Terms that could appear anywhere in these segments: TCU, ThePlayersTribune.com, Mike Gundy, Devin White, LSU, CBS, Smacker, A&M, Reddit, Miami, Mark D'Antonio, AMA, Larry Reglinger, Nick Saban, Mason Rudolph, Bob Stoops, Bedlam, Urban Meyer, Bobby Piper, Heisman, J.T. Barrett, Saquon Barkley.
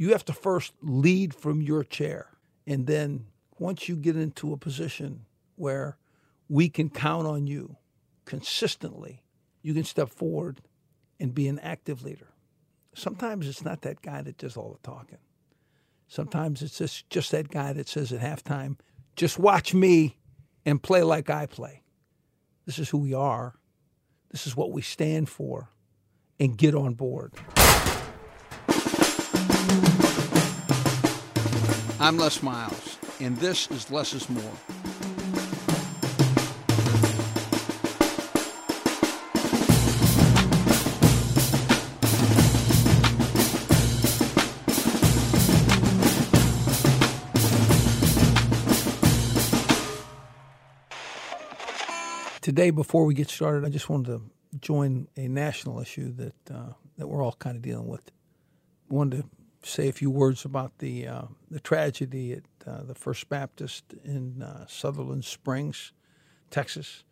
You have to first lead from your chair. And then once you get into a position where we can count on you consistently, you can step forward and be an active leader. Sometimes it's not that guy that does all the talking. Sometimes it's just that guy that says at halftime, just watch me and play like I play. This is who we are. This is what we stand for. And get on board. I'm Les Miles, and this is Less is More. Today, before we get started, I just wanted to join a national issue that we're all kind of dealing with. I wanted to say a few words about the tragedy at the First Baptist in Sutherland Springs, Texas,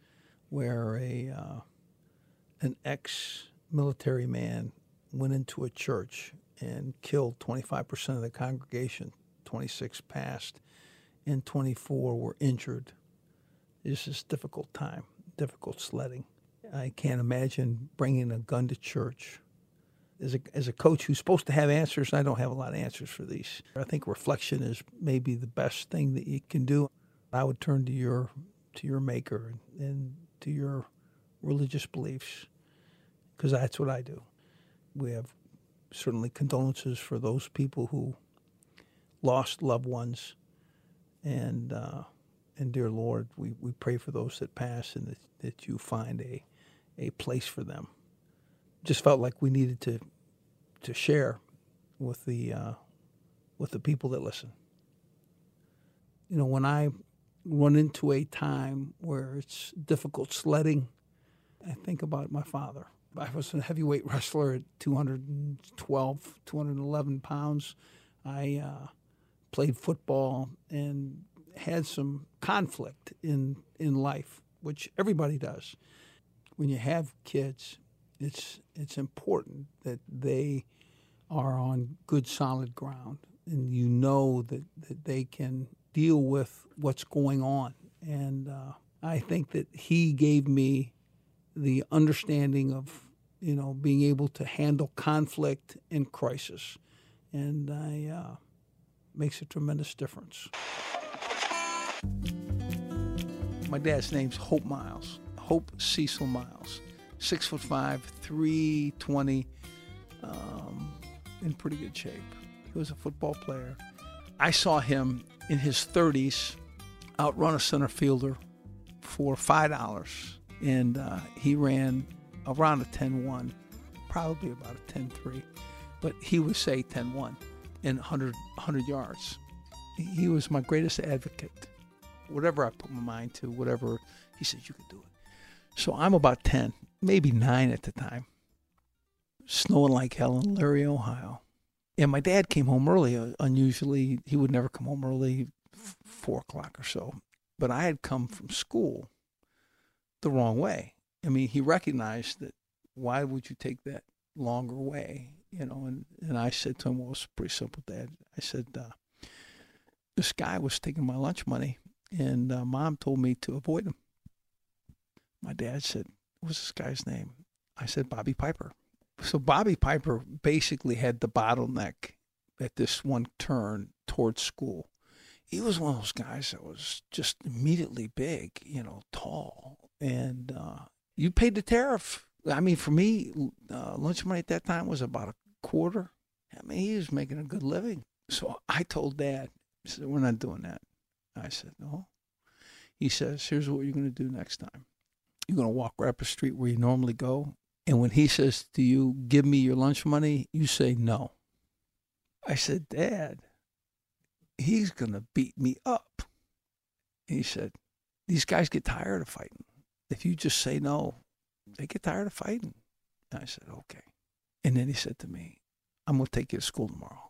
where an ex-military man went into a church and killed 25% of the congregation. 26 passed, and 24 were injured. This is a difficult time. Difficult sledding. I can't imagine bringing a gun to church. As a coach who's supposed to have answers, I don't have a lot of answers for these. I think reflection is maybe the best thing that you can do. I would turn to your maker and to your religious beliefs, because that's what I do. We have certainly condolences for those people who lost loved ones, and dear Lord, we pray for those that pass and that you find a place for them. Just felt like we needed to share with the people that listen. You know, when I run into a time where it's difficult sledding, I think about my father. I was a heavyweight wrestler at 212, 211 pounds. I played football and had some conflict in life, which everybody does. When you have kids, it's important that they are on good, solid ground, and you know that they can deal with what's going on. And I think that he gave me the understanding of, you know, being able to handle conflict and crisis, and I makes a tremendous difference. My dad's name's Hope Miles, Hope Cecil Miles, 6'5", 320, in pretty good shape. He was a football player. I saw him in his 30s outrun a center fielder for $5, and he ran around a 10-1, probably about a 10-3, but he would say 10-1 in 100 yards. He was my greatest advocate. Whatever I put my mind to, whatever, he said, you can do it. So I'm about 10, maybe 9 at the time. Snowing like hell in Larry, Ohio. And my dad came home early. Unusually, he would never come home early, 4 o'clock or so. But I had come from school the wrong way. I mean, he recognized that, why would you take that longer way? You know, and I said to him, well, it's pretty simple, Dad. I said, this guy was taking my lunch money, and Mom told me to avoid him. My dad said, what's this guy's name? I said, Bobby Piper. So Bobby Piper basically had the bottleneck at this one turn towards school. He was one of those guys that was just immediately big, you know, tall. And you paid the tariff. I mean, for me, lunch money at that time was about a quarter. I mean, he was making a good living. So I told Dad, he said, we're not doing that. I said, no. He says, here's what you're going to do next time. You're going to walk right up the street where you normally go. And when he says to you, give me your lunch money, you say no. I said, Dad, he's going to beat me up. And he said, these guys get tired of fighting. If you just say no, they get tired of fighting. And I said, okay. And then he said to me, I'm going to take you to school tomorrow.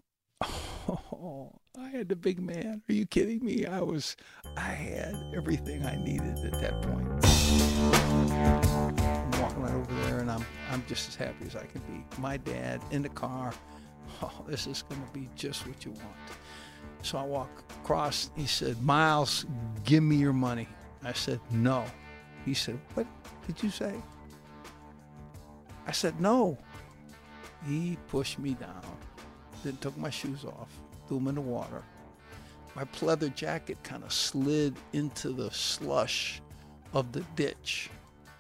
Oh, I had the big man. Are you kidding me? I had everything I needed at that point. I'm walking right over there, and I'm just as happy as I can be. My dad in the car oh, this is going to be just what you want. So I walk across. He said, Miles, give me your money. I said, no. He said, what did you say? I said, no. He pushed me down, then took my shoes off, threw them in the water. My pleather jacket kind of slid into the slush of the ditch,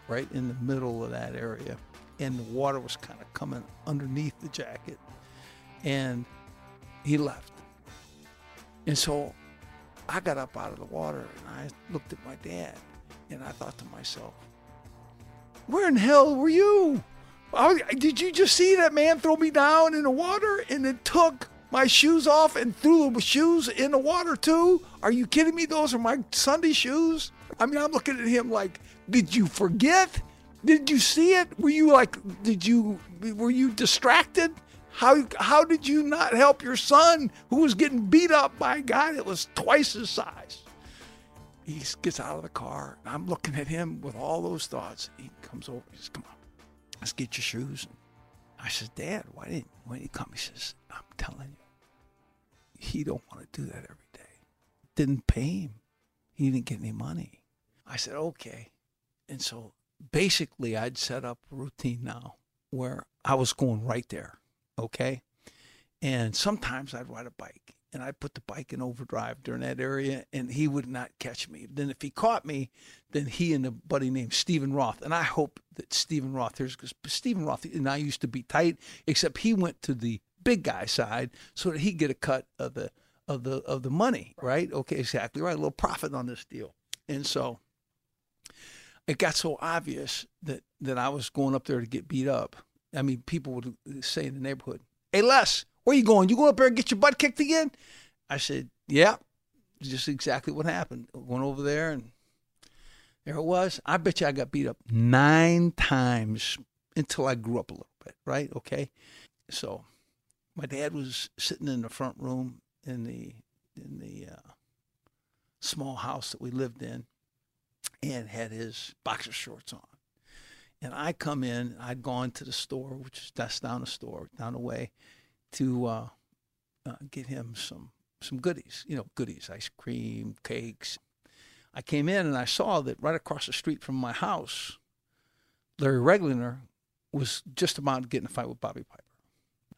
right in the middle of that area. And the water was kind of coming underneath the jacket. And he left. And so I got up out of the water and I looked at my dad and I thought to myself, where in hell were you? Did you just see that man throw me down in the water and then took my shoes off and threw the shoes in the water too? Are you kidding me? Those are my Sunday shoes. I mean, I'm looking at him like, did you forget? Did you see it? Were you like, were you distracted? How did you not help your son who was getting beat up by a guy that was twice his size? He gets out of the car. And I'm looking at him with all those thoughts. He comes over. He says, come on, let's get your shoes. And I said, Dad, why didn't you come? He says, I'm telling you, he don't want to do that every day. Didn't pay him. He didn't get any money. I said, okay. And so basically I'd set up a routine now where I was going right there, okay? And sometimes I'd ride a bike and I'd put the bike in overdrive during that area and he would not catch me. Then if he caught me, then he and a buddy named Stephen Roth, and I hope that Stephen Roth, because Stephen Roth and I used to be tight, except he went to the big guy side so that he'd get a cut of the money, right? Okay, exactly right, a little profit on this deal. And so it got so obvious that I was going up there to get beat up. I mean, people would say in the neighborhood, hey, Les, where you going? You go up there and get your butt kicked again? I said, yeah, just exactly what happened. Went over there, and there it was. I bet you I got beat up 9 times until I grew up a little bit, right? Okay, so my dad was sitting in the front room in the small house that we lived in, and had his boxer shorts on. And I come in. I'd gone to the store, which is down the way, to get him some goodies. You know, goodies, ice cream, cakes. I came in and I saw that right across the street from my house, Larry Reglinger was just about to get in a fight with Bobby Piper.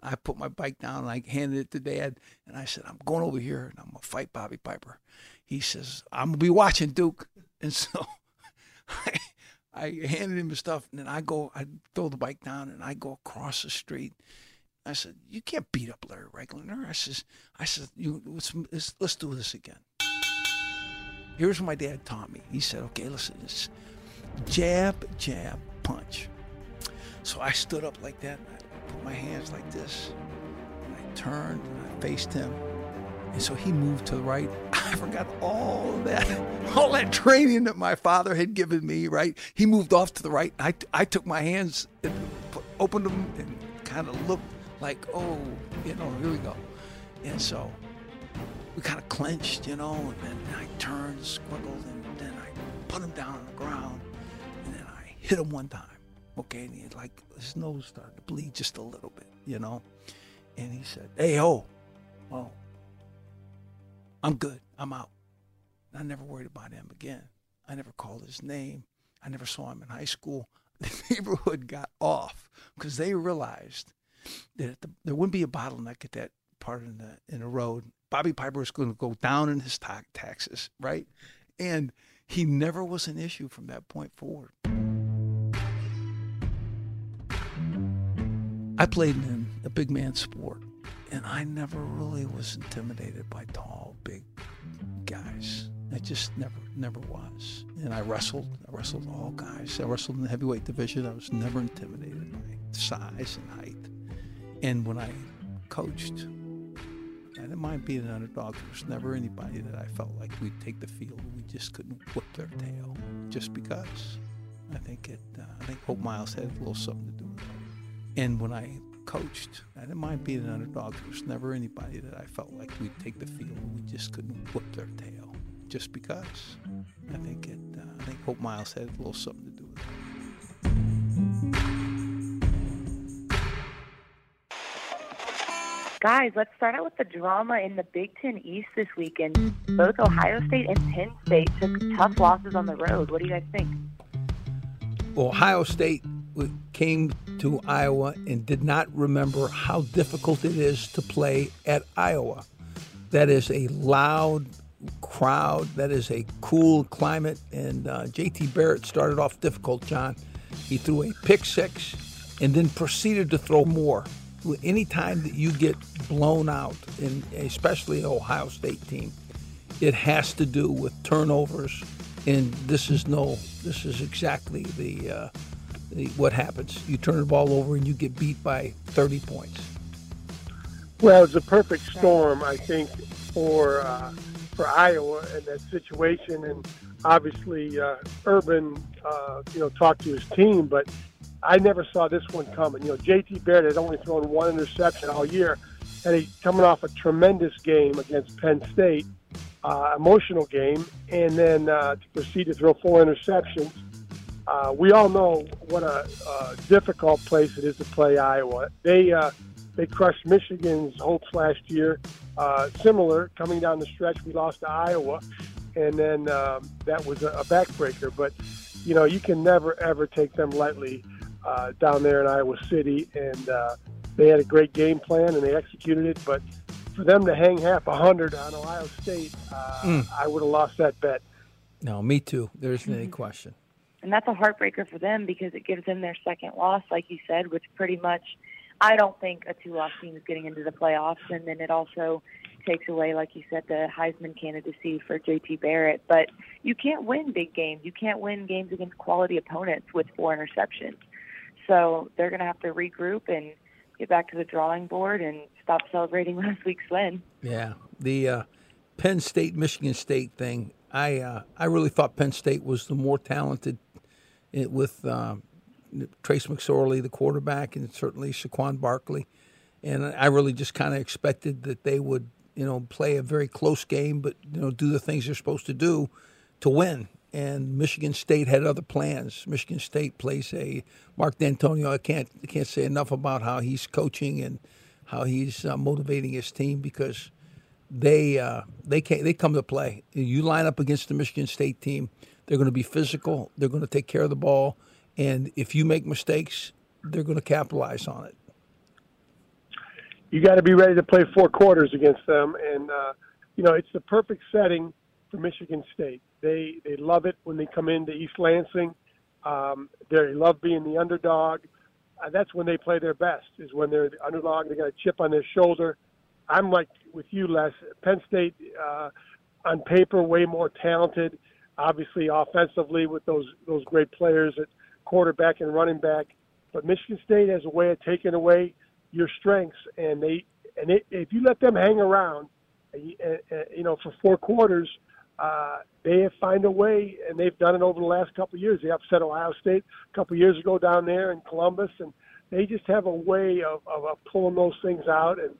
I put my bike down and I handed it to Dad and I said, I'm going over here and I'm going to fight Bobby Piper. He says, I'm going to be watching, Duke. And so I handed him his stuff and then I throw the bike down and I go across the street. I said, you can't beat up Larry Reglinger. I said, let's do this again. Here's what my dad taught me. He said, okay, listen, it's jab, jab, punch. So I stood up like that. Put my hands like this, and I turned and I faced him, and so he moved to the right. I forgot all that training that my father had given me. Right, he moved off to the right. I took my hands and opened them and kind of looked like, oh, you know, here we go. And so we kind of clenched, you know, and then I turned, squiggled, and then I put him down on the ground, and then I hit him one time. Okay, and he had, like, his nose started to bleed just a little bit, you know. And he said, hey, oh, I'm good. I'm out. And I never worried about him again. I never called his name. I never saw him in high school. The neighborhood got off because they realized that there wouldn't be a bottleneck at that part in the road. Bobby Piper was going to go down in his taxes, right? And he never was an issue from that point forward. I played in a big man sport, and I never really was intimidated by tall, big guys. I just never was. And I wrestled all guys. I wrestled in the heavyweight division. I was never intimidated by size and height. And when I coached, I didn't mind being an underdog. There was never anybody that I felt like we'd take the field. We just couldn't whip their tail just because. I think Hope Miles had a little something to do with it. And when I coached, I didn't mind being an underdog. There was never anybody that I felt like we'd take the field. We just couldn't whip their tail just because. I think Hope Miles had a little something to do with it. Guys, let's start out with the drama in the Big Ten East this weekend. Both Ohio State and Penn State took tough losses on the road. What do you guys think? Ohio State came to Iowa and did not remember how difficult it is to play at Iowa. That is a loud crowd. That is a cool climate. And J.T. Barrett started off difficult, John. He threw a pick six and then proceeded to throw more. Any time that you get blown out, and especially an Ohio State team, it has to do with turnovers. And this is exactly the what happens. You turn the ball over and you get beat by 30 points. Well, it's a perfect storm, I think, for Iowa and that situation. And obviously, Urban, talked to his team, but I never saw this one coming. J.T. Barrett had only thrown one interception all year, and he's coming off a tremendous game against Penn State, emotional game, and then to proceed to throw four interceptions. We all know what a difficult place it is to play Iowa. They crushed Michigan's hopes last year. Similar, coming down the stretch, we lost to Iowa, and then that was a backbreaker. But, you can never, ever take them lightly. Down there in Iowa City, and they had a great game plan and they executed it. But for them to hang 100 on Ohio State, I would have lost that bet. No, me too. There isn't any question. And that's a heartbreaker for them because it gives them their second loss, like you said, which pretty much I don't think a two-loss team is getting into the playoffs. And then it also takes away, like you said, the Heisman candidacy for J.T. Barrett. But you can't win big games. You can't win games against quality opponents with four interceptions. So they're going to have to regroup and get back to the drawing board and stop celebrating last week's win. Yeah, the Penn State-Michigan State thing, I really thought Penn State was the more talented with Trace McSorley, the quarterback, and certainly Saquon Barkley. And I really just kind of expected that they would, play a very close game but, do the things they're supposed to do to win. And Michigan State had other plans. Michigan State plays Mark D'Antonio. I can't say enough about how he's coaching and how he's motivating his team because they come to play. You line up against the Michigan State team, they're going to be physical. They're going to take care of the ball, and if you make mistakes, they're going to capitalize on it. You got to be ready to play four quarters against them, and it's the perfect setting for Michigan State. They love it when they come into East Lansing. They love being the underdog. That's when they play their best, is when they're the underdog. They got a chip on their shoulder. I'm like with you, Les. Penn State, on paper, way more talented, obviously offensively with those great players at quarterback and running back. But Michigan State has a way of taking away your strengths, and if you let them hang around, for four quarters, they find a way, and they've done it over the last couple of years. They upset Ohio State a couple of years ago down there in Columbus, and they just have a way of pulling those things out. And,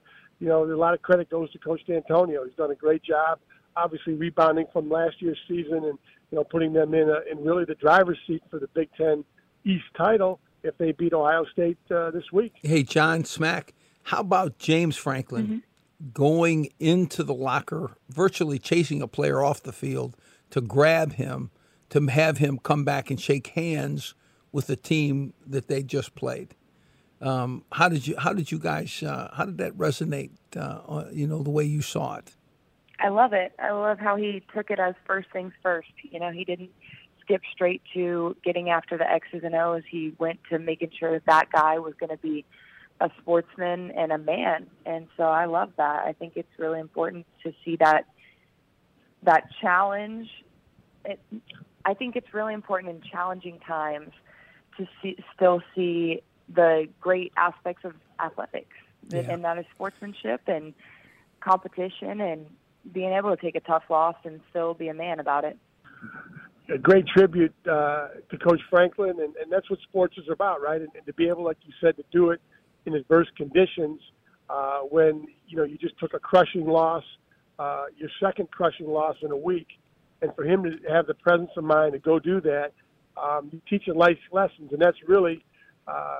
a lot of credit goes to Coach D'Antonio. He's done a great job, obviously rebounding from last year's season and, putting them in really the driver's seat for the Big Ten East title if they beat Ohio State this week. Hey, John Smack, how about James Franklin? Mm-hmm. Going into the locker, virtually chasing a player off the field to grab him, to have him come back and shake hands with the team that they just played. How did that resonate, the way you saw it? I love it. I love how he took it as first things first. He didn't skip straight to getting after the X's and O's. He went to making sure that guy was going to be a sportsman and a man. And so I love that. I think it's really important to see that challenge. I think it's really important in challenging times to still see the great aspects of athletics. Yeah. And that is sportsmanship and competition and being able to take a tough loss and still be a man about it. A great tribute to Coach Franklin. And that's what sports is about, right? And to be able, like you said, to do it in adverse conditions, when you just took a crushing loss, your second crushing loss in a week, and for him to have the presence of mind to go do that, you teach a life lessons, and that's really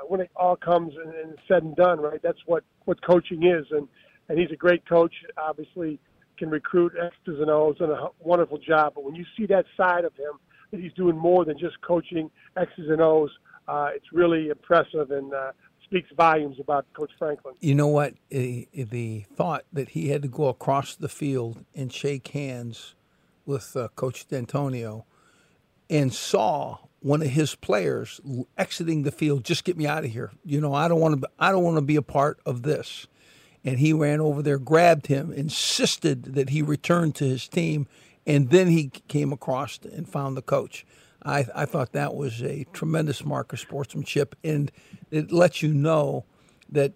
when it all comes and said and done, right? That's what coaching is, and and he's a great coach, obviously can recruit X's and O's, and a wonderful job. But when you see that side of him, that he's doing more than just coaching X's and O's, it's really impressive and speaks volumes about Coach Franklin. You know what? The thought that he had to go across the field and shake hands with Coach D'Antonio and saw one of his players exiting the field, just get me out of here. You know, I don't want to be a part of this. And he ran over there, grabbed him, insisted that he return to his team, and then he came across and found the coach. I thought that was a tremendous mark of sportsmanship, and it lets you know that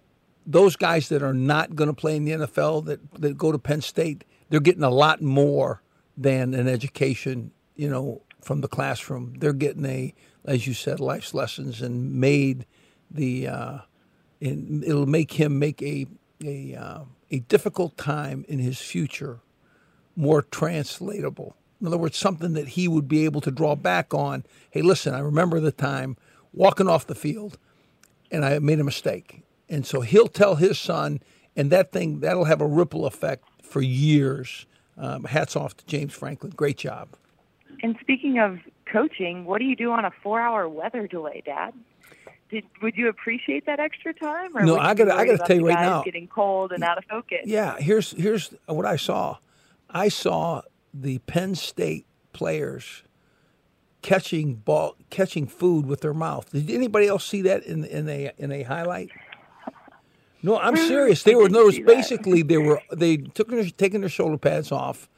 those guys that are not going to play in the NFL, that go to Penn State, they're getting a lot more than an education, you know, from the classroom. They're getting as you said, life's lessons, and and it'll make him make a difficult time in his future more translatable. In other words, something that he would be able to draw back on. Hey, listen, I remember the time walking off the field and I made a mistake. And so he'll tell his son, and that'll have a ripple effect for years. Hats off to James Franklin. Great job. And speaking of coaching, what do you do on a 4-hour weather delay, Dad? Would you appreciate that extra time? Or no, I got to tell you right now, getting cold and out of focus. Yeah, here's what I saw. I saw the Penn State players catching food with their mouth. Did anybody else see that in a highlight? No, I'm serious. They were taking their shoulder pads off,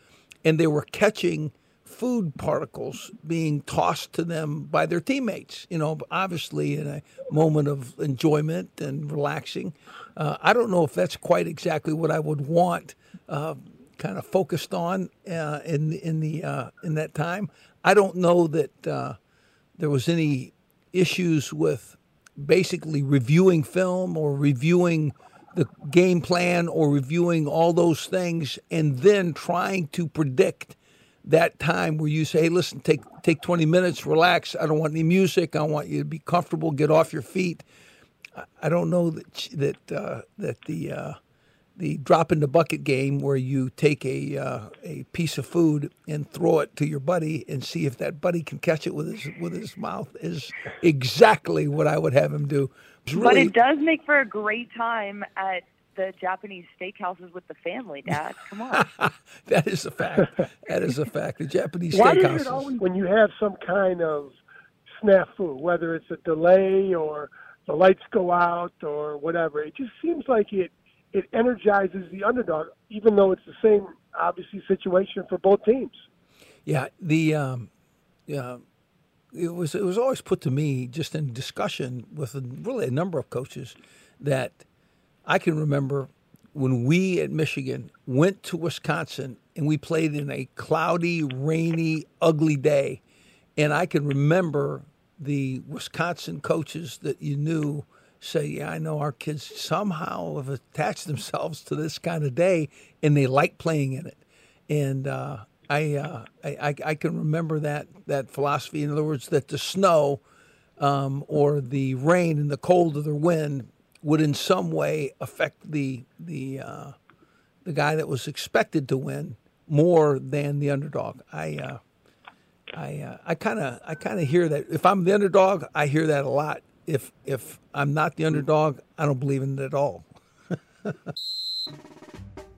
and they were catching food particles being tossed to them by their teammates, you know, obviously in a moment of enjoyment and relaxing. I don't know if that's quite exactly what I would want kind of focused on in that time. I don't know that there was any issues with basically reviewing film or reviewing the game plan or reviewing all those things and then trying to predict that time where you say, hey, listen, take 20 minutes, relax. I don't want any music. I want you to be comfortable, get off your feet. I don't know that the drop in the bucket game where you take a piece of food and throw it to your buddy and see if that buddy can catch it with his mouth is exactly what I would have him do. But it does make for a great time at the Japanese steakhouses with the family, Dad. Come on. That is a fact. That is a fact. The Japanese steakhouses. Why is it always when you have some kind of snafu, whether it's a delay or the lights go out or whatever, it just seems like it energizes the underdog, even though it's the same, obviously, situation for both teams. Yeah, it was always put to me just in discussion with really a number of coaches that I can remember when we at Michigan went to Wisconsin and we played in a cloudy, rainy, ugly day. And I can remember the Wisconsin coaches that you knew say, yeah, I know our kids somehow have attached themselves to this kind of day and they like playing in it. And I can remember that philosophy. In other words, that the snow or the rain and the cold or the wind would in some way affect the guy that was expected to win more than the underdog. I kind of hear that. If I'm the underdog, I hear that a lot. If I'm not the underdog, I don't believe in it at all.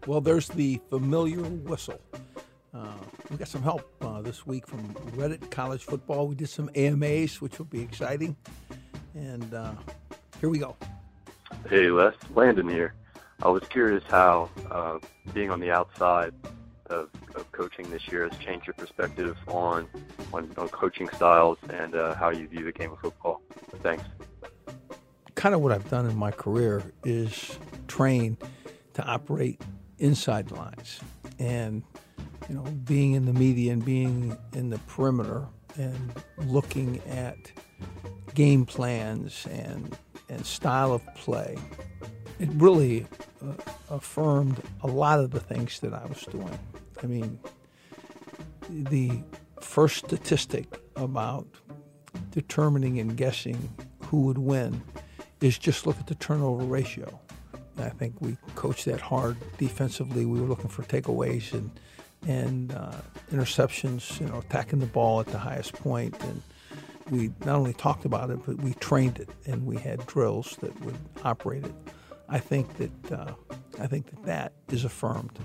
Well, there's the familiar whistle. We got some help this week from Reddit College Football. We did some AMAs, which will be exciting. And here we go. Hey Les, Landon here. I was curious how being on the outside of coaching this year has changed your perspective on coaching styles and how you view the game of football. Thanks. Kind of what I've done in my career is train to operate inside lines, and you know, being in the media and being in the perimeter and looking at game plans and style of play, it really affirmed a lot of the things that I was doing. I mean, the first statistic about determining and guessing who would win is just look at the turnover ratio. I think we coached that hard defensively. We were looking for takeaways and interceptions, attacking the ball at the highest point. And we not only talked about it, but we trained it, and we had drills that would operate it. I think that is affirmed.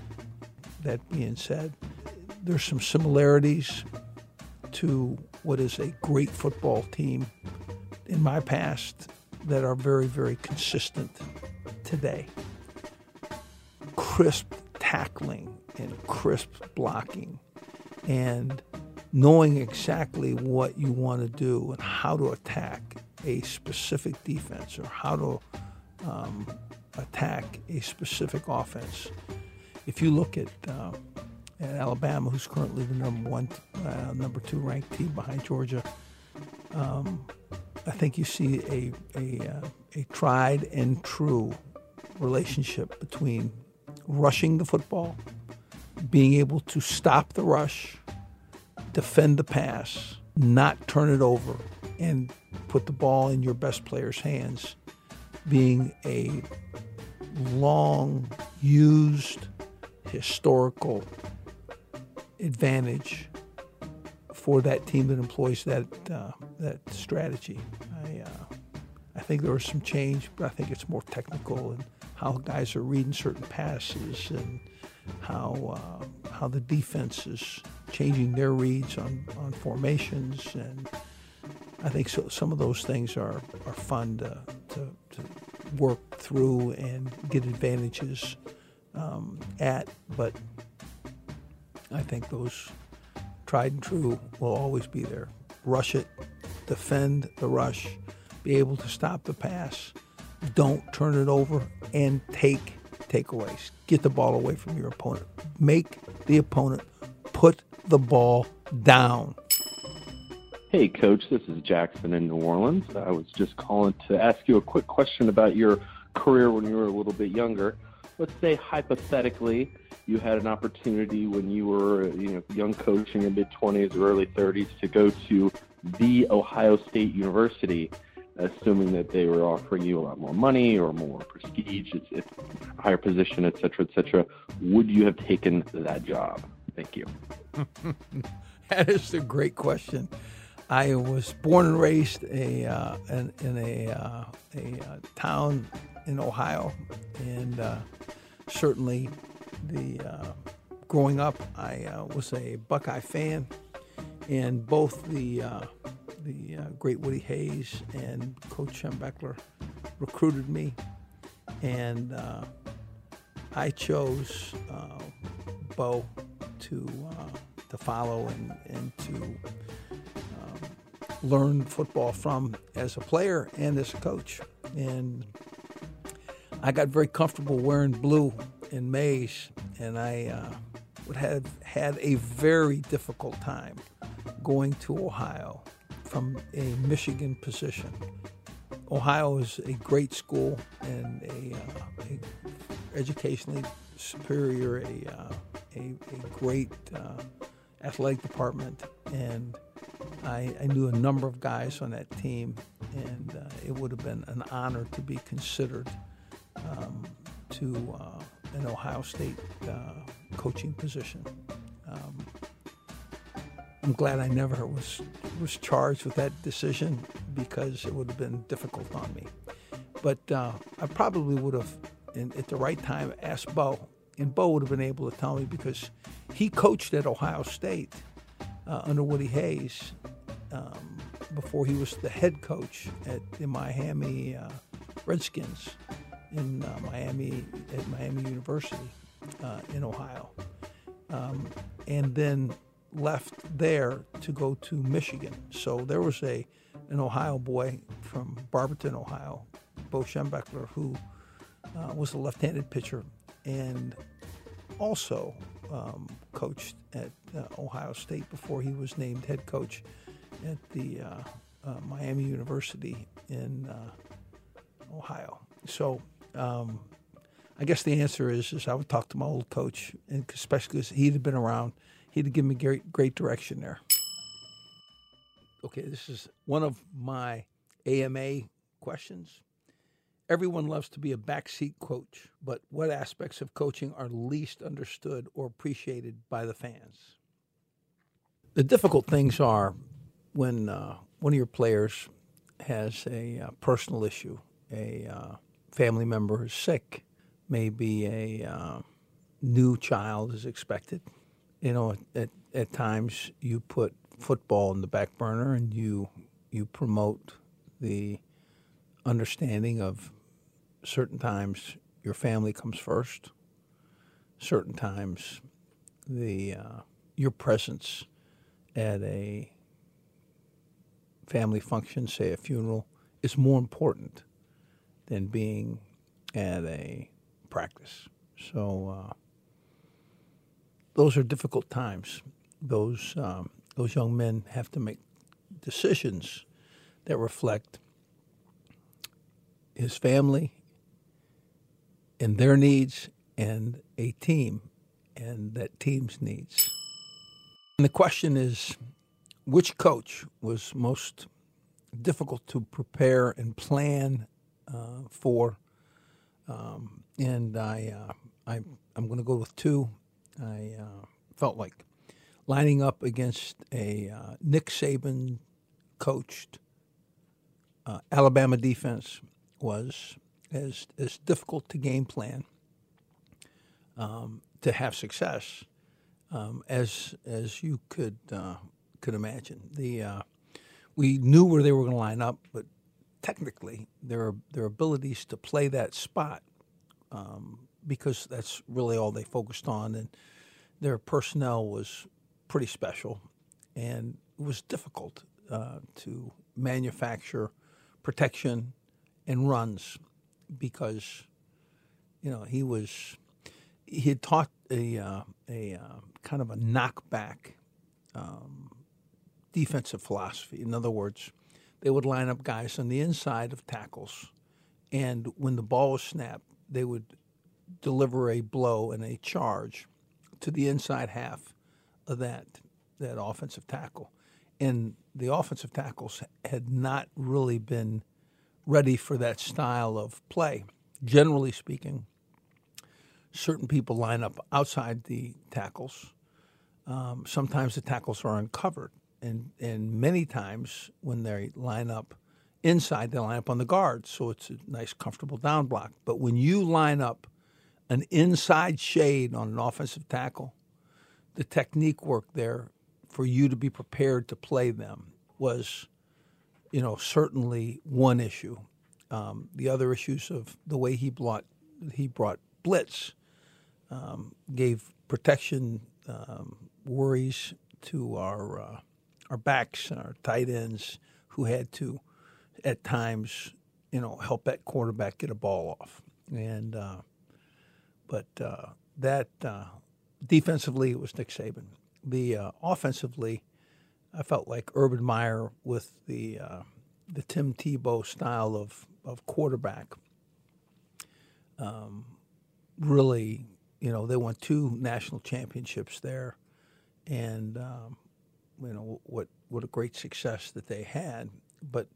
That being said, there's some similarities to what is a great football team in my past that are very, very consistent today. Crisp tackling and crisp blocking and knowing exactly what you want to do and how to attack a specific defense or how to attack a specific offense. If you look at Alabama, who's currently the number two ranked team behind Georgia, I think you see a tried and true relationship between rushing the football, being able to stop the rush, defend the pass, not turn it over, and put the ball in your best player's hands, being a long used historical advantage for that team that employs that strategy. I think there was some change, but I think it's more technical in how guys are reading certain passes and how the defense is changing their reads on formations. And I think so, some of those things are fun to work through and get advantages at, but I think those tried and true will always be there. Rush it, defend the rush, be able to stop the pass, don't turn it over, and take takeaways. Get the ball away from your opponent. Make the opponent put the ball down. Hey, Coach, this is Jackson in New Orleans. I was just calling to ask you a quick question about your career when you were a little bit younger. Let's say, hypothetically, you had an opportunity when you were young coach in your mid-20s or early 30s to go to the Ohio State University, assuming that they were offering you a lot more money or more prestige, it's higher position, et cetera, et cetera. Would you have taken that job? Thank you. That is a great question. I was born and raised in a town in Ohio, and certainly growing up, I was a Buckeye fan, and both the great Woody Hayes and Coach Schembechler recruited me, and I chose Bo to follow and to learn football from as a player and as a coach. And I got very comfortable wearing blue and maize, and I would have had a very difficult time going to Ohio from a Michigan position. Ohio is a great school and a educationally superior, a great athletic department, and I knew a number of guys on that team, and it would have been an honor to be considered to an Ohio State coaching position. I'm glad I never was charged with that decision, because it would have been difficult on me. But I probably would have, at the right time, asked Bo, and Bo would have been able to tell me, because he coached at Ohio State under Woody Hayes before he was the head coach at the Miami Redskins in Miami, at Miami University in Ohio, and then left there to go to Michigan. So there was an Ohio boy from Barberton, Ohio, Bo Schembechler, who was a left-handed pitcher and also coached at Ohio State before he was named head coach at the Miami University in Ohio. So I guess the answer is I would talk to my old coach, and especially because he'd have been around, he'd have given me great direction there. Okay, this is one of my AMA questions. Everyone loves to be a backseat coach, but what aspects of coaching are least understood or appreciated by the fans? The difficult things are when one of your players has a personal issue, a family member is sick, maybe a new child is expected. You know, at times you put football in the back burner and you promote the understanding of certain times your family comes first, certain times the your presence at a family function, say a funeral, is more important than being at a practice. So those are difficult times. Those young men have to make decisions that reflect his family and their needs and a team and that team's needs. And the question is, which coach was most difficult to prepare and plan for? I'm going to go with two. I felt like lining up against a Nick Saban coached Alabama defense was as difficult to game plan to have success as you could imagine. We knew where they were going to line up, but technically their abilities to play that spot because that's really all they focused on, and their personnel was pretty special, and it was difficult to manufacture protection and runs because, you know, he had taught a kind of a knockback defensive philosophy. In other words, they would line up guys on the inside of tackles, and when the ball was snapped, they would deliver a blow and a charge to the inside half of that offensive tackle. And the offensive tackles had not really been ready for that style of play. Generally speaking, certain people line up outside the tackles. Sometimes the tackles are uncovered, and many times when they line up inside, they line up on the guard, so it's a nice, comfortable down block. But when you line up an inside shade on an offensive tackle, the technique work there for you to be prepared to play them was, you know, certainly one issue. The other issues of the way he brought blitz gave protection worries to our backs and our tight ends, who had to, at times, you know, help that quarterback get a ball off. And but defensively, it was Nick Saban. The offensively, I felt like Urban Meyer with the Tim Tebow style of quarterback. Really, you know, they won two national championships there, and you know what a great success that they had. But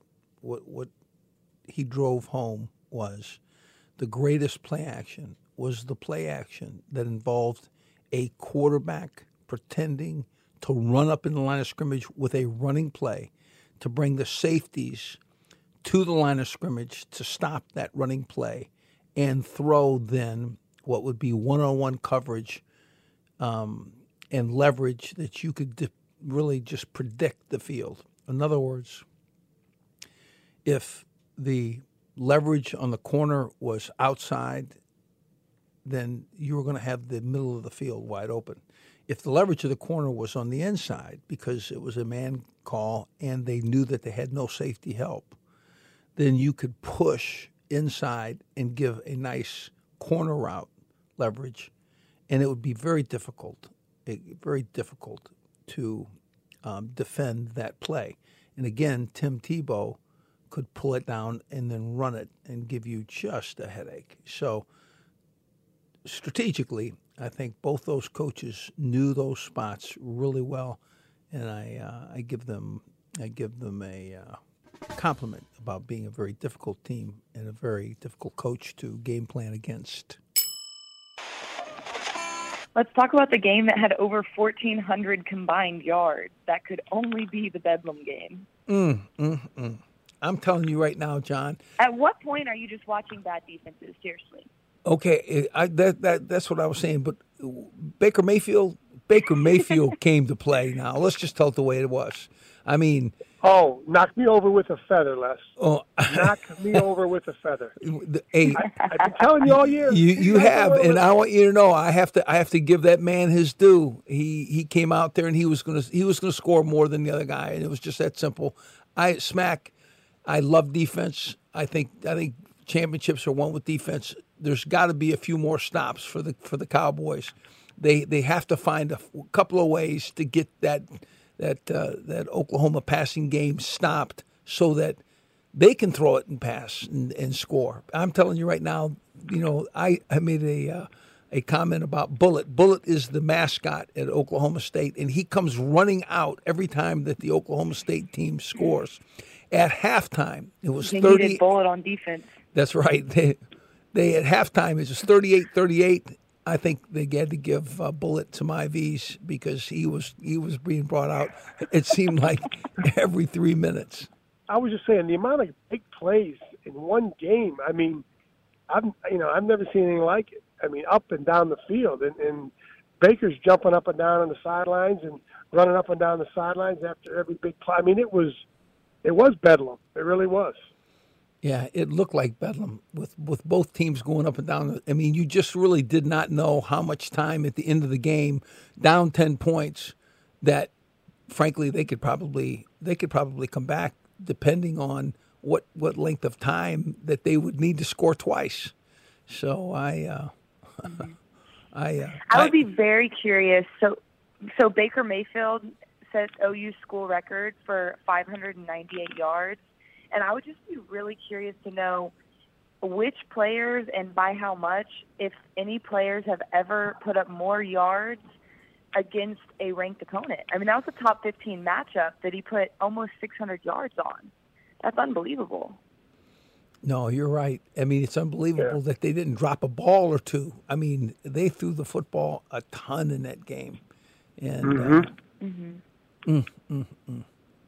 what he drove home was the greatest play action was the play action that involved a quarterback pretending to run up in the line of scrimmage with a running play to bring the safeties to the line of scrimmage to stop that running play and throw then what would be one-on-one coverage and leverage that you could really just predict the field. In other words, if the leverage on the corner was outside, then you were going to have the middle of the field wide open. If the leverage of the corner was on the inside because it was a man call and they knew that they had no safety help, then you could push inside and give a nice corner route leverage, and it would be very difficult to defend that play. And again, Tim Tebow could pull it down and then run it and give you just a headache. So strategically, I think both those coaches knew those spots really well, and I give them a compliment about being a very difficult team and a very difficult coach to game plan against. Let's talk about the game that had over 1,400 combined yards. That could only be the Bedlam game. I'm telling you right now, John. At what point are you just watching bad defenses, seriously? Okay, that's what I was saying. But Baker Mayfield came to play now. Let's just tell it the way it was. I mean... Oh, knock me over with a feather, Les. Oh. Knock me over with a feather. Hey, I've been telling you all year. You have, and I want you to know I have to give that man his due. He came out there and he was gonna score more than the other guy, and it was just that simple. I love defense. I think championships are won with defense. There's got to be a few more stops for the Cowboys. They have to find a couple of ways to get that Oklahoma passing game stopped so that they can throw it and pass and score. I'm telling you right now, you know, I made a comment about Bullitt. Bullitt is the mascot at Oklahoma State, and he comes running out every time that the Oklahoma State team scores. At halftime, it was 30. They needed Bullitt on defense. That's right. They at halftime, it was 38-38. I think they had to give Bullitt to my V's because he was being brought out. It seemed like every 3 minutes. I was just saying the amount of big plays in one game. I mean, I've never seen anything like it. I mean, up and down the field, and Baker's jumping up and down on the sidelines and running up and down the sidelines after every big play. I mean, it was Bedlam. It really was. Yeah, it looked like Bedlam with both teams going up and down. I mean, you just really did not know how much time at the end of the game, down 10 points, that frankly they could probably come back depending on what length of time that they would need to score twice. So I would be very curious. So Baker Mayfield set OU school record for 598 yards. And I would just be really curious to know which players and by how much, if any players have ever put up more yards against a ranked opponent. I mean, that was a top 15 matchup that he put almost 600 yards on. That's unbelievable. No, you're right. I mean, it's unbelievable that they didn't drop a ball or two. I mean, they threw the football a ton in that game. And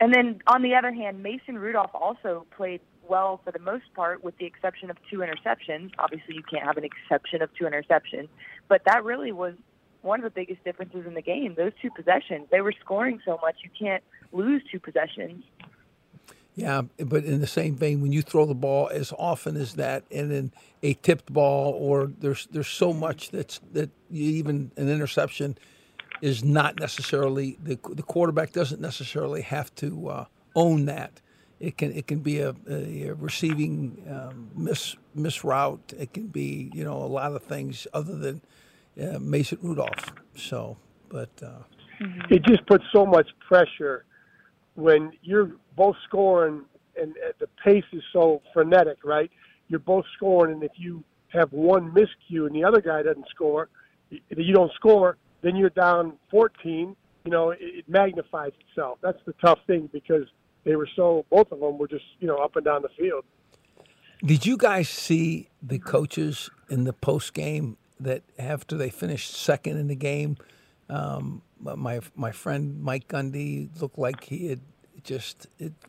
And then, on the other hand, Mason Rudolph also played well for the most part with the exception of two interceptions. Obviously, you can't have an exception of two interceptions. But that really was one of the biggest differences in the game, those two possessions. They were scoring so much, you can't lose two possessions. Yeah, but in the same vein, when you throw the ball as often as that and then a tipped ball or there's so much that even an interception – is not necessarily the quarterback doesn't necessarily have to own that. It can be a receiving misroute. It can be a lot of things other than Mason Rudolph. So, but it just puts so much pressure when you're both scoring and the pace is so frenetic, right? You're both scoring, and if you have one miscue and the other guy doesn't score, you don't score. Then you're down 14. It magnifies itself. That's the tough thing because both of them were just, up and down the field. Did you guys see the coaches in the post game that after they finished second in the game, my friend Mike Gundy looked like it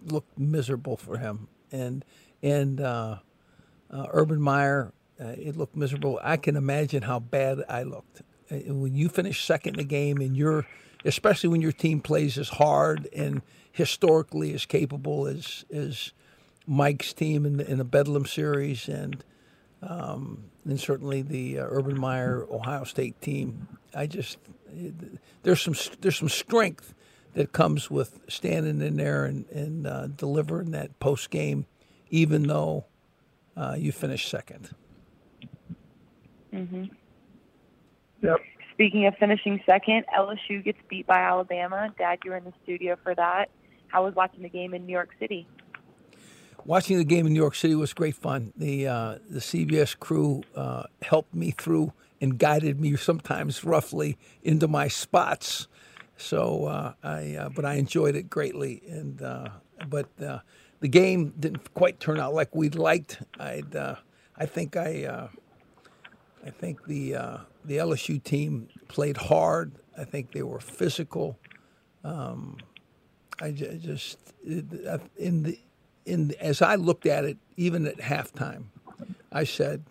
looked miserable for him, and Urban Meyer, it looked miserable. I can imagine how bad I looked. When you finish second in the game, and especially when your team plays as hard and historically as capable as Mike's team in the Bedlam series, and certainly the Urban Meyer Ohio State team, there's some strength that comes with standing in there and delivering that post game, even though you finish second. Mm-hmm. Yep. Speaking of finishing second, LSU gets beat by Alabama. Dad, you were in the studio for that. How was watching the game in New York City? Watching the game in New York City was great fun. The CBS crew helped me through and guided me sometimes roughly into my spots. So I enjoyed it greatly. And but the game didn't quite turn out like we'd liked. I think the LSU team played hard. I think they were physical. As I looked at it, even at halftime, I said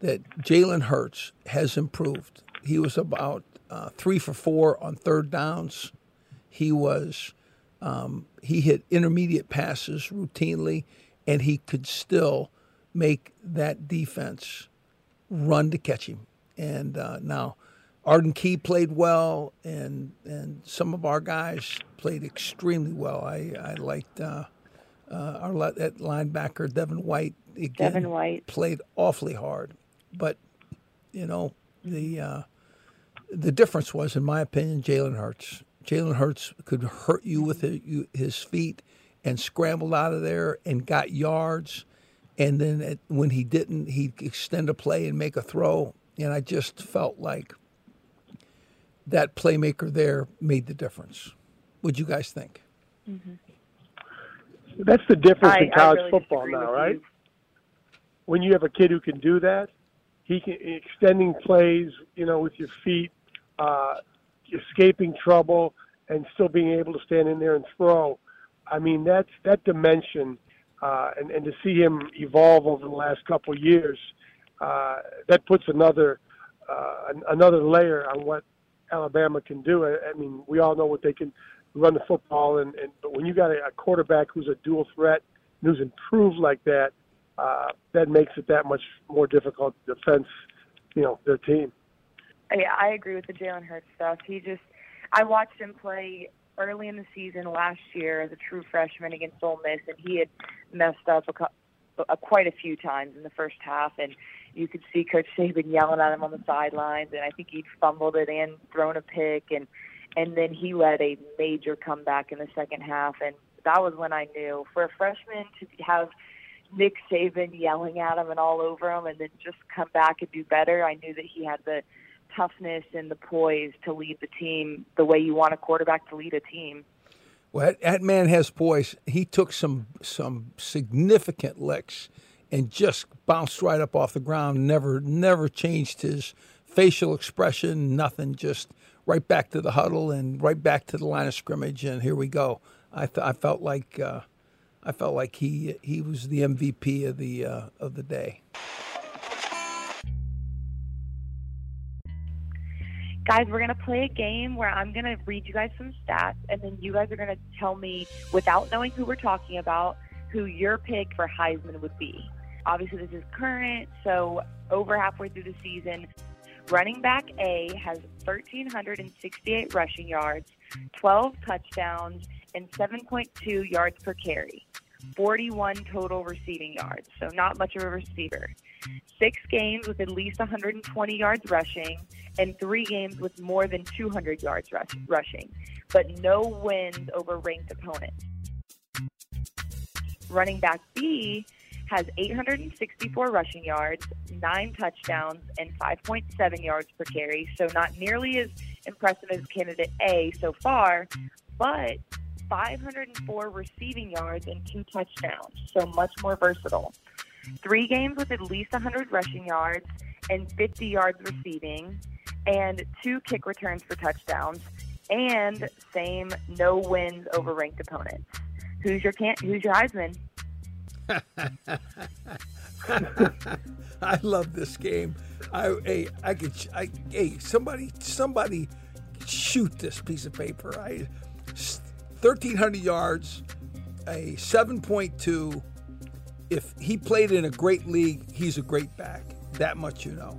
that Jalen Hurts has improved. He was about 3 for 4 on third downs. He was he hit intermediate passes routinely, and he could still make that defense run to catch him. And now Arden Key played well, and some of our guys played extremely well. I liked that linebacker, Devin White. Again, Devin White played awfully hard. But, you know, the difference was, in my opinion, Jalen Hurts. Jalen Hurts could hurt you with his feet and scrambled out of there and got yards. And then when he didn't, he'd extend a play and make a throw. And I just felt like that playmaker there made the difference. What'd you guys think? Mm-hmm. That's the difference in college football now, right? When you have a kid who can do that, he can extending plays, you know, with your feet, escaping trouble, and still being able to stand in there and throw. I mean, that's that dimension. And to see him evolve over the last couple of years, that puts another layer on what Alabama can do. I mean, we all know what they can run the football, but when you got a quarterback who's a dual threat and who's improved like that, that makes it that much more difficult to defense, you know, their team. Yeah, I agree with the Jalen Hurts stuff. I watched him play early in the season last year as a true freshman against Ole Miss, and he had messed up quite a few times in the first half, and you could see Coach Saban yelling at him on the sidelines, and I think he'd fumbled it and thrown a pick, and then he led a major comeback in the second half, and that was when I knew. For a freshman to have Nick Saban yelling at him and all over him and then just come back and do better, I knew that he had the toughness and the poise to lead the team the way you want a quarterback to lead a team. Well, that man has poise. He took some significant licks and just bounced right up off the ground, never changed his facial expression, nothing, just right back to the huddle and right back to the line of scrimmage, and here we go. I felt like he was the MVP of the day. Guys, we're going to play a game where I'm going to read you guys some stats, and then you guys are going to tell me, without knowing who we're talking about, who your pick for Heisman would be. Obviously, this is current, so over halfway through the season. Running back A has 1,368 rushing yards, 12 touchdowns, and 7.2 yards per carry. 41 total receiving yards, so not much of a receiver. 6 games with at least 120 yards rushing, and 3 games with more than 200 yards rushing, but no wins over ranked opponents. Running back B has 864 rushing yards, 9 touchdowns, and 5.7 yards per carry, so not nearly as impressive as candidate A so far, but 504 receiving yards and 2 touchdowns, so much more versatile. 3 games with at least 100 rushing yards and 50 yards receiving, and 2 kick returns for touchdowns, and same, no wins over ranked opponents. Who's your Heisman? I love this game. Somebody shoot this piece of paper. 1,300 yards, a 7.2. If he played in a great league, he's a great back. That much you know.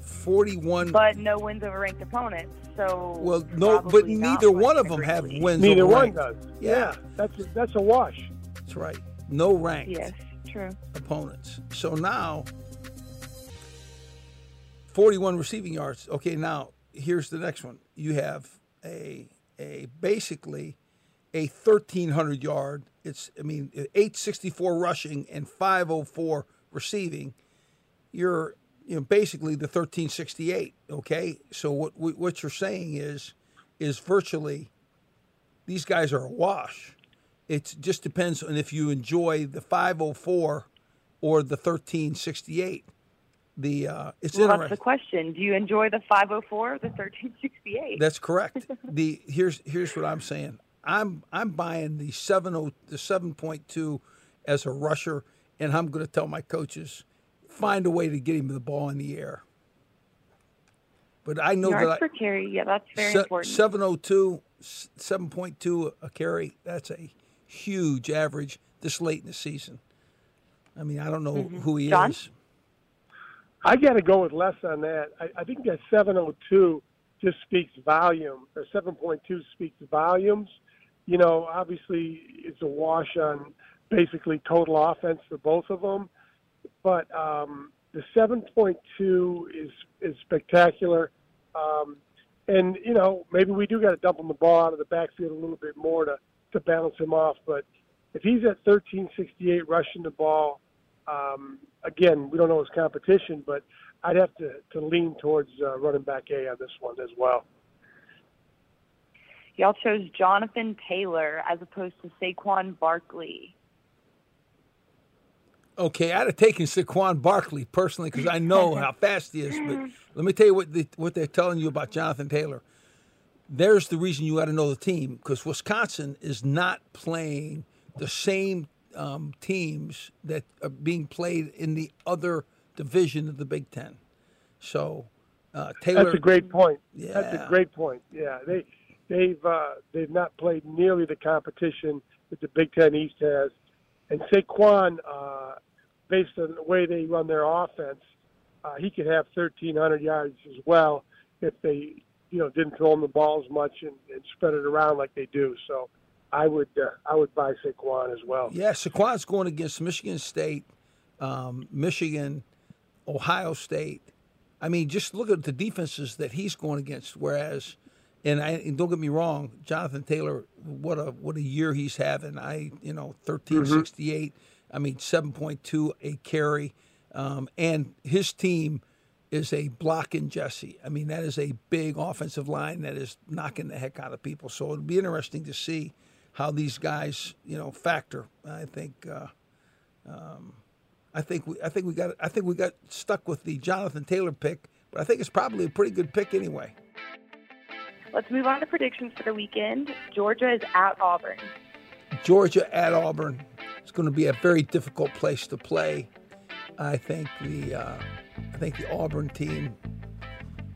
41. But no wins over ranked opponents. So well, no, but neither one of them have wins. Neither one does. Yeah, that's a wash. That's right. No ranked. Yes, true. Opponents. So now, 41 receiving yards. Okay, now here's the next one. You have a basically a 1,300 yard. 864 rushing and 504 receiving. You're basically the 1,368. Okay, so what you're saying is virtually these guys are a wash. It just depends on if you enjoy the 504 or the 1368. That's the question. Do you enjoy the 504 or the 1368? That's correct. Here's what I'm saying. I'm buying the 7.2 as a rusher, and I'm going to tell my coaches, find a way to get him the ball in the air. But I know yards per carry, yeah, that's very important. 7.02, 7.2 a carry, that's a huge average this late in the season. I mean, I don't know who he is. I got to go with less on that. I think that 7.02 just speaks volume, or 7.2 speaks volumes. You know, obviously it's a wash on basically total offense for both of them. But the 7.2 is spectacular. And, you know, maybe we do got to dump him the ball out of the backfield a little bit more to balance him off. But if he's at 13.68 rushing the ball, again, we don't know his competition, but I'd have to lean towards running back A on this one as well. Y'all chose Jonathan Taylor as opposed to Saquon Barkley. Okay, I'd have taken Saquon Barkley personally because I know how fast he is. But let me tell you what they're telling you about Jonathan Taylor. There's the reason you got to know the team, because Wisconsin is not playing the same teams that are being played in the other division of the Big Ten. So Taylor. That's a great point. Yeah. That's a great point. Yeah, they've not played nearly the competition that the Big Ten East has. And Saquon, based on the way they run their offense, he could have 1,300 yards as well if they, you know, didn't throw him the ball as much and spread it around like they do. So I would buy Saquon as well. Yeah, Saquon's going against Michigan State, Michigan, Ohio State. I mean, just look at the defenses that he's going against. Whereas, and don't get me wrong, Jonathan Taylor, what a year he's having. 13.68. I mean, 7.2 a carry, and his team is a blocking Jesse. I mean, that is a big offensive line that is knocking the heck out of people. So it'll be interesting to see how these guys, you know, factor. I think we got stuck with the Jonathan Taylor pick, but I think it's probably a pretty good pick anyway. Let's move on to predictions for the weekend. Georgia is at Auburn. Georgia at Auburn. It's going to be a very difficult place to play. I think the Auburn team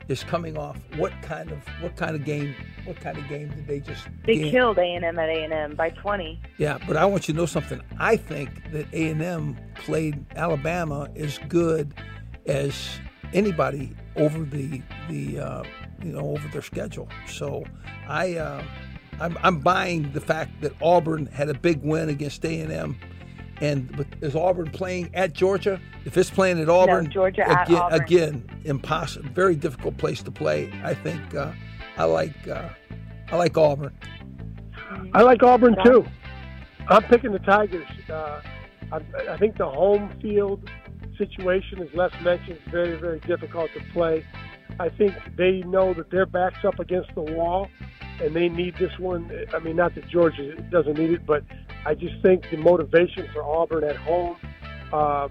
is coming off what kind of game did they just? They killed A&M at A&M by 20. Yeah, but I want you to know something. I think that A&M played Alabama as good as anybody over over their schedule. So I'm buying the fact that Auburn had a big win against A&M. But is Auburn playing at Georgia? If it's playing at Auburn, no, Georgia again, at Auburn. Again, impossible. Very difficult place to play. I think I like Auburn. I like Auburn too. I'm picking the Tigers. I think the home field situation, as Les mentioned, is very, very difficult to play. I think they know that their back's up against the wall, and they need this one. I mean, not that Georgia doesn't need it, but I just think the motivation for Auburn at home to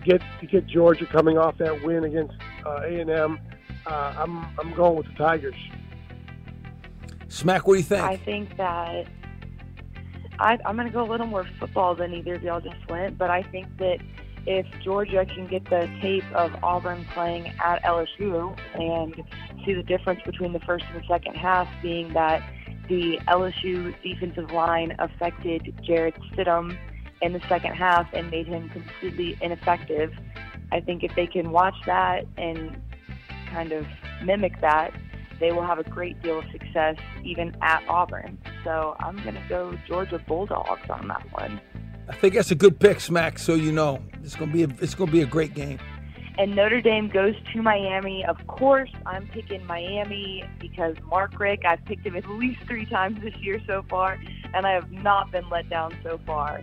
get Georgia coming off that win against A&M, I'm going with the Tigers. Smack, what do you think? I think that I'm going to go a little more football than either of y'all just went, but I think that if Georgia can get the tape of Auburn playing at LSU and see the difference between the first and the second half, being that the LSU defensive line affected Jared Stidham in the second half and made him completely ineffective. I think if they can watch that and kind of mimic that, they will have a great deal of success even at Auburn. So I'm going to go Georgia Bulldogs on that one. I think that's a good pick, Smack. So you know it's gonna be a great game. And Notre Dame goes to Miami. Of course, I'm picking Miami because Mark Richt, I've picked him at least 3 times this year so far, and I have not been let down so far.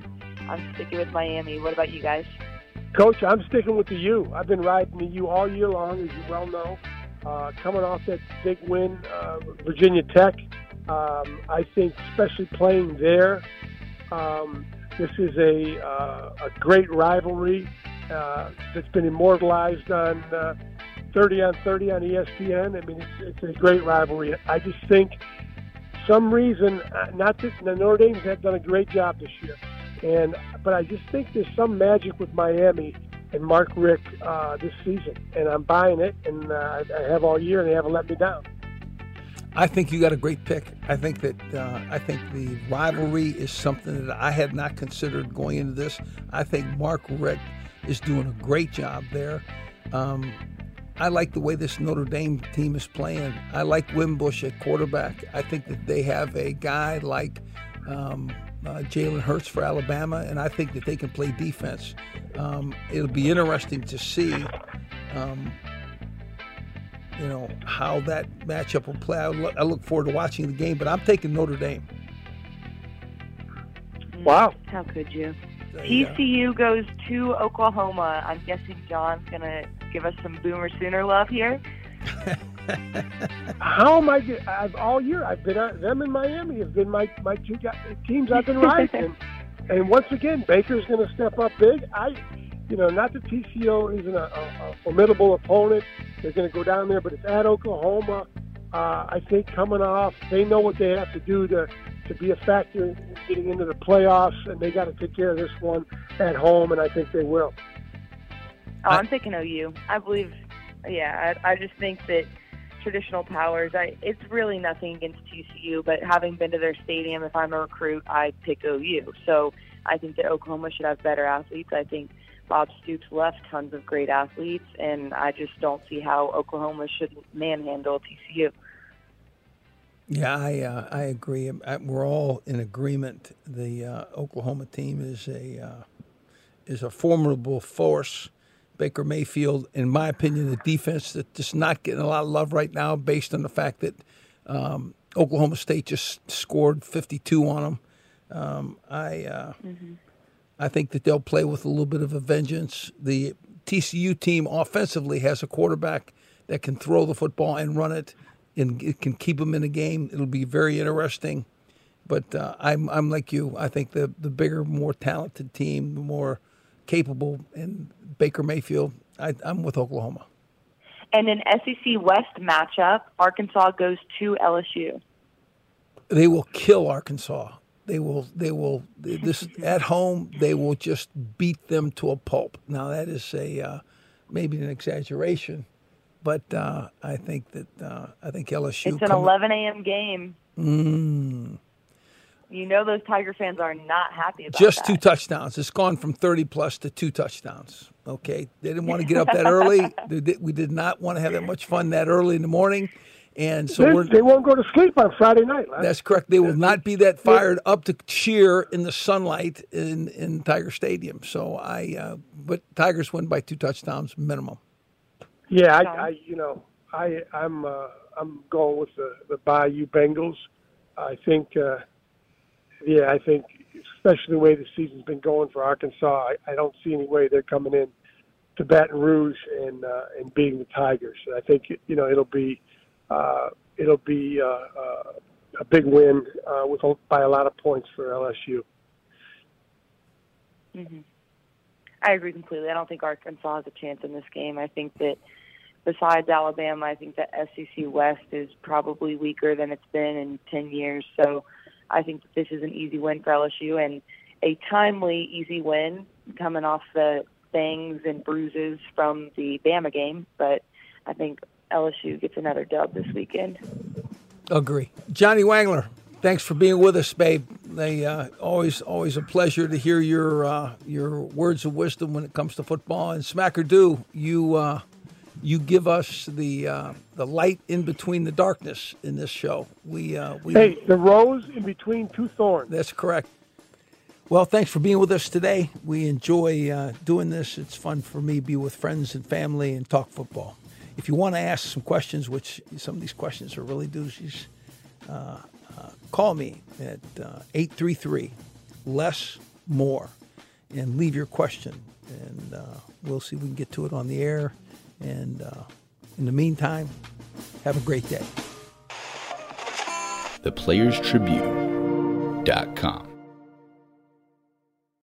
I'm sticking with Miami. What about you guys? Coach, I'm sticking with the U. I've been riding the U all year long, as you well know. Coming off that big win, Virginia Tech, I think especially playing there. This is a great rivalry that's been immortalized on 30 on 30 on ESPN. I mean, it's a great rivalry. I just think some reason, not that the Notre Dame's have done a great job this year, but I just think there's some magic with Miami and Mark Richt this season, and I'm buying it, and I have all year, and they haven't let me down. I think you got a great pick. I think that the rivalry is something that I had not considered going into this. I think Mark Richt is doing a great job there. I like the way this Notre Dame team is playing. I like Wimbush at quarterback. I think that they have a guy like Jalen Hurts for Alabama, and I think that they can play defense. It'll be interesting to see how that matchup will play. I look forward to watching the game, but I'm taking Notre Dame. Wow. How could you? TCU goes to Oklahoma. I'm guessing John's going to give us some Boomer Sooner love here. How am I've all year, I've been on them in Miami. Have been my two teams I've been riding. And once again, Baker's going to step up big. Not that TCU isn't a formidable opponent. They're going to go down there, but it's at Oklahoma. I think coming off, they know what they have to do to be a factor in getting into the playoffs, and they got to take care of this one at home, and I think they will. Oh, I'm thinking OU. I believe, I just think that traditional powers, it's really nothing against TCU, but having been to their stadium, if I'm a recruit, I pick OU. So I think that Oklahoma should have better athletes. I think Bob Stoops left tons of great athletes, and I just don't see how Oklahoma should manhandle TCU. Yeah, I agree. We're all in agreement. The Oklahoma team is a formidable force. Baker Mayfield, in my opinion, the defense that's just not getting a lot of love right now, based on the fact that Oklahoma State just scored 52 on them. I think that they'll play with a little bit of a vengeance. The TCU team offensively has a quarterback that can throw the football and run it, and it can keep them in the game. It'll be very interesting. But I'm like you. I think the bigger, more talented team, the more capable, and Baker Mayfield, I'm with Oklahoma. And an SEC West matchup, Arkansas goes to LSU. They will kill Arkansas. They will. This at home, they will just beat them to a pulp. Now that is maybe an exaggeration, but I think LSU. It's an 11 a.m. game. You know those Tiger fans are not happy about just that. Just two touchdowns. It's gone from 30-plus to two touchdowns. Okay, they didn't want to get up that early. We did not want to have that much fun that early in the morning. And so they won't go to sleep on Friday night. Right? That's correct. They will not be that fired up to cheer in the sunlight in Tiger Stadium. So but Tigers win by two touchdowns minimum. Yeah, I'm going with the Bayou Bengals. I think, I think especially the way the season's been going for Arkansas, I don't see any way they're coming in to Baton Rouge and beating the Tigers. And I think it'll be a big win by a lot of points for LSU. Mm-hmm. I agree completely. I don't think Arkansas has a chance in this game. I think that besides Alabama, I think that SEC West is probably weaker than it's been in 10 years. So I think that this is an easy win for LSU and a timely, easy win coming off the bangs and bruises from the Bama game. But I think LSU gets another dub this weekend. Agree. Johnny Wangler, thanks for being with us, babe. They always a pleasure to hear your words of wisdom when it comes to football. And Smacker, you give us the light in between the darkness in this show. Hey, the rose in between two thorns. That's correct. Well, thanks for being with us today. We enjoy doing this. It's fun for me to be with friends and family and talk football. If you want to ask some questions, which some of these questions are really doozies, call me at 833-LESS-MORE and leave your question. And we'll see if we can get to it on the air. And in the meantime, have a great day. ThePlayersTribune.com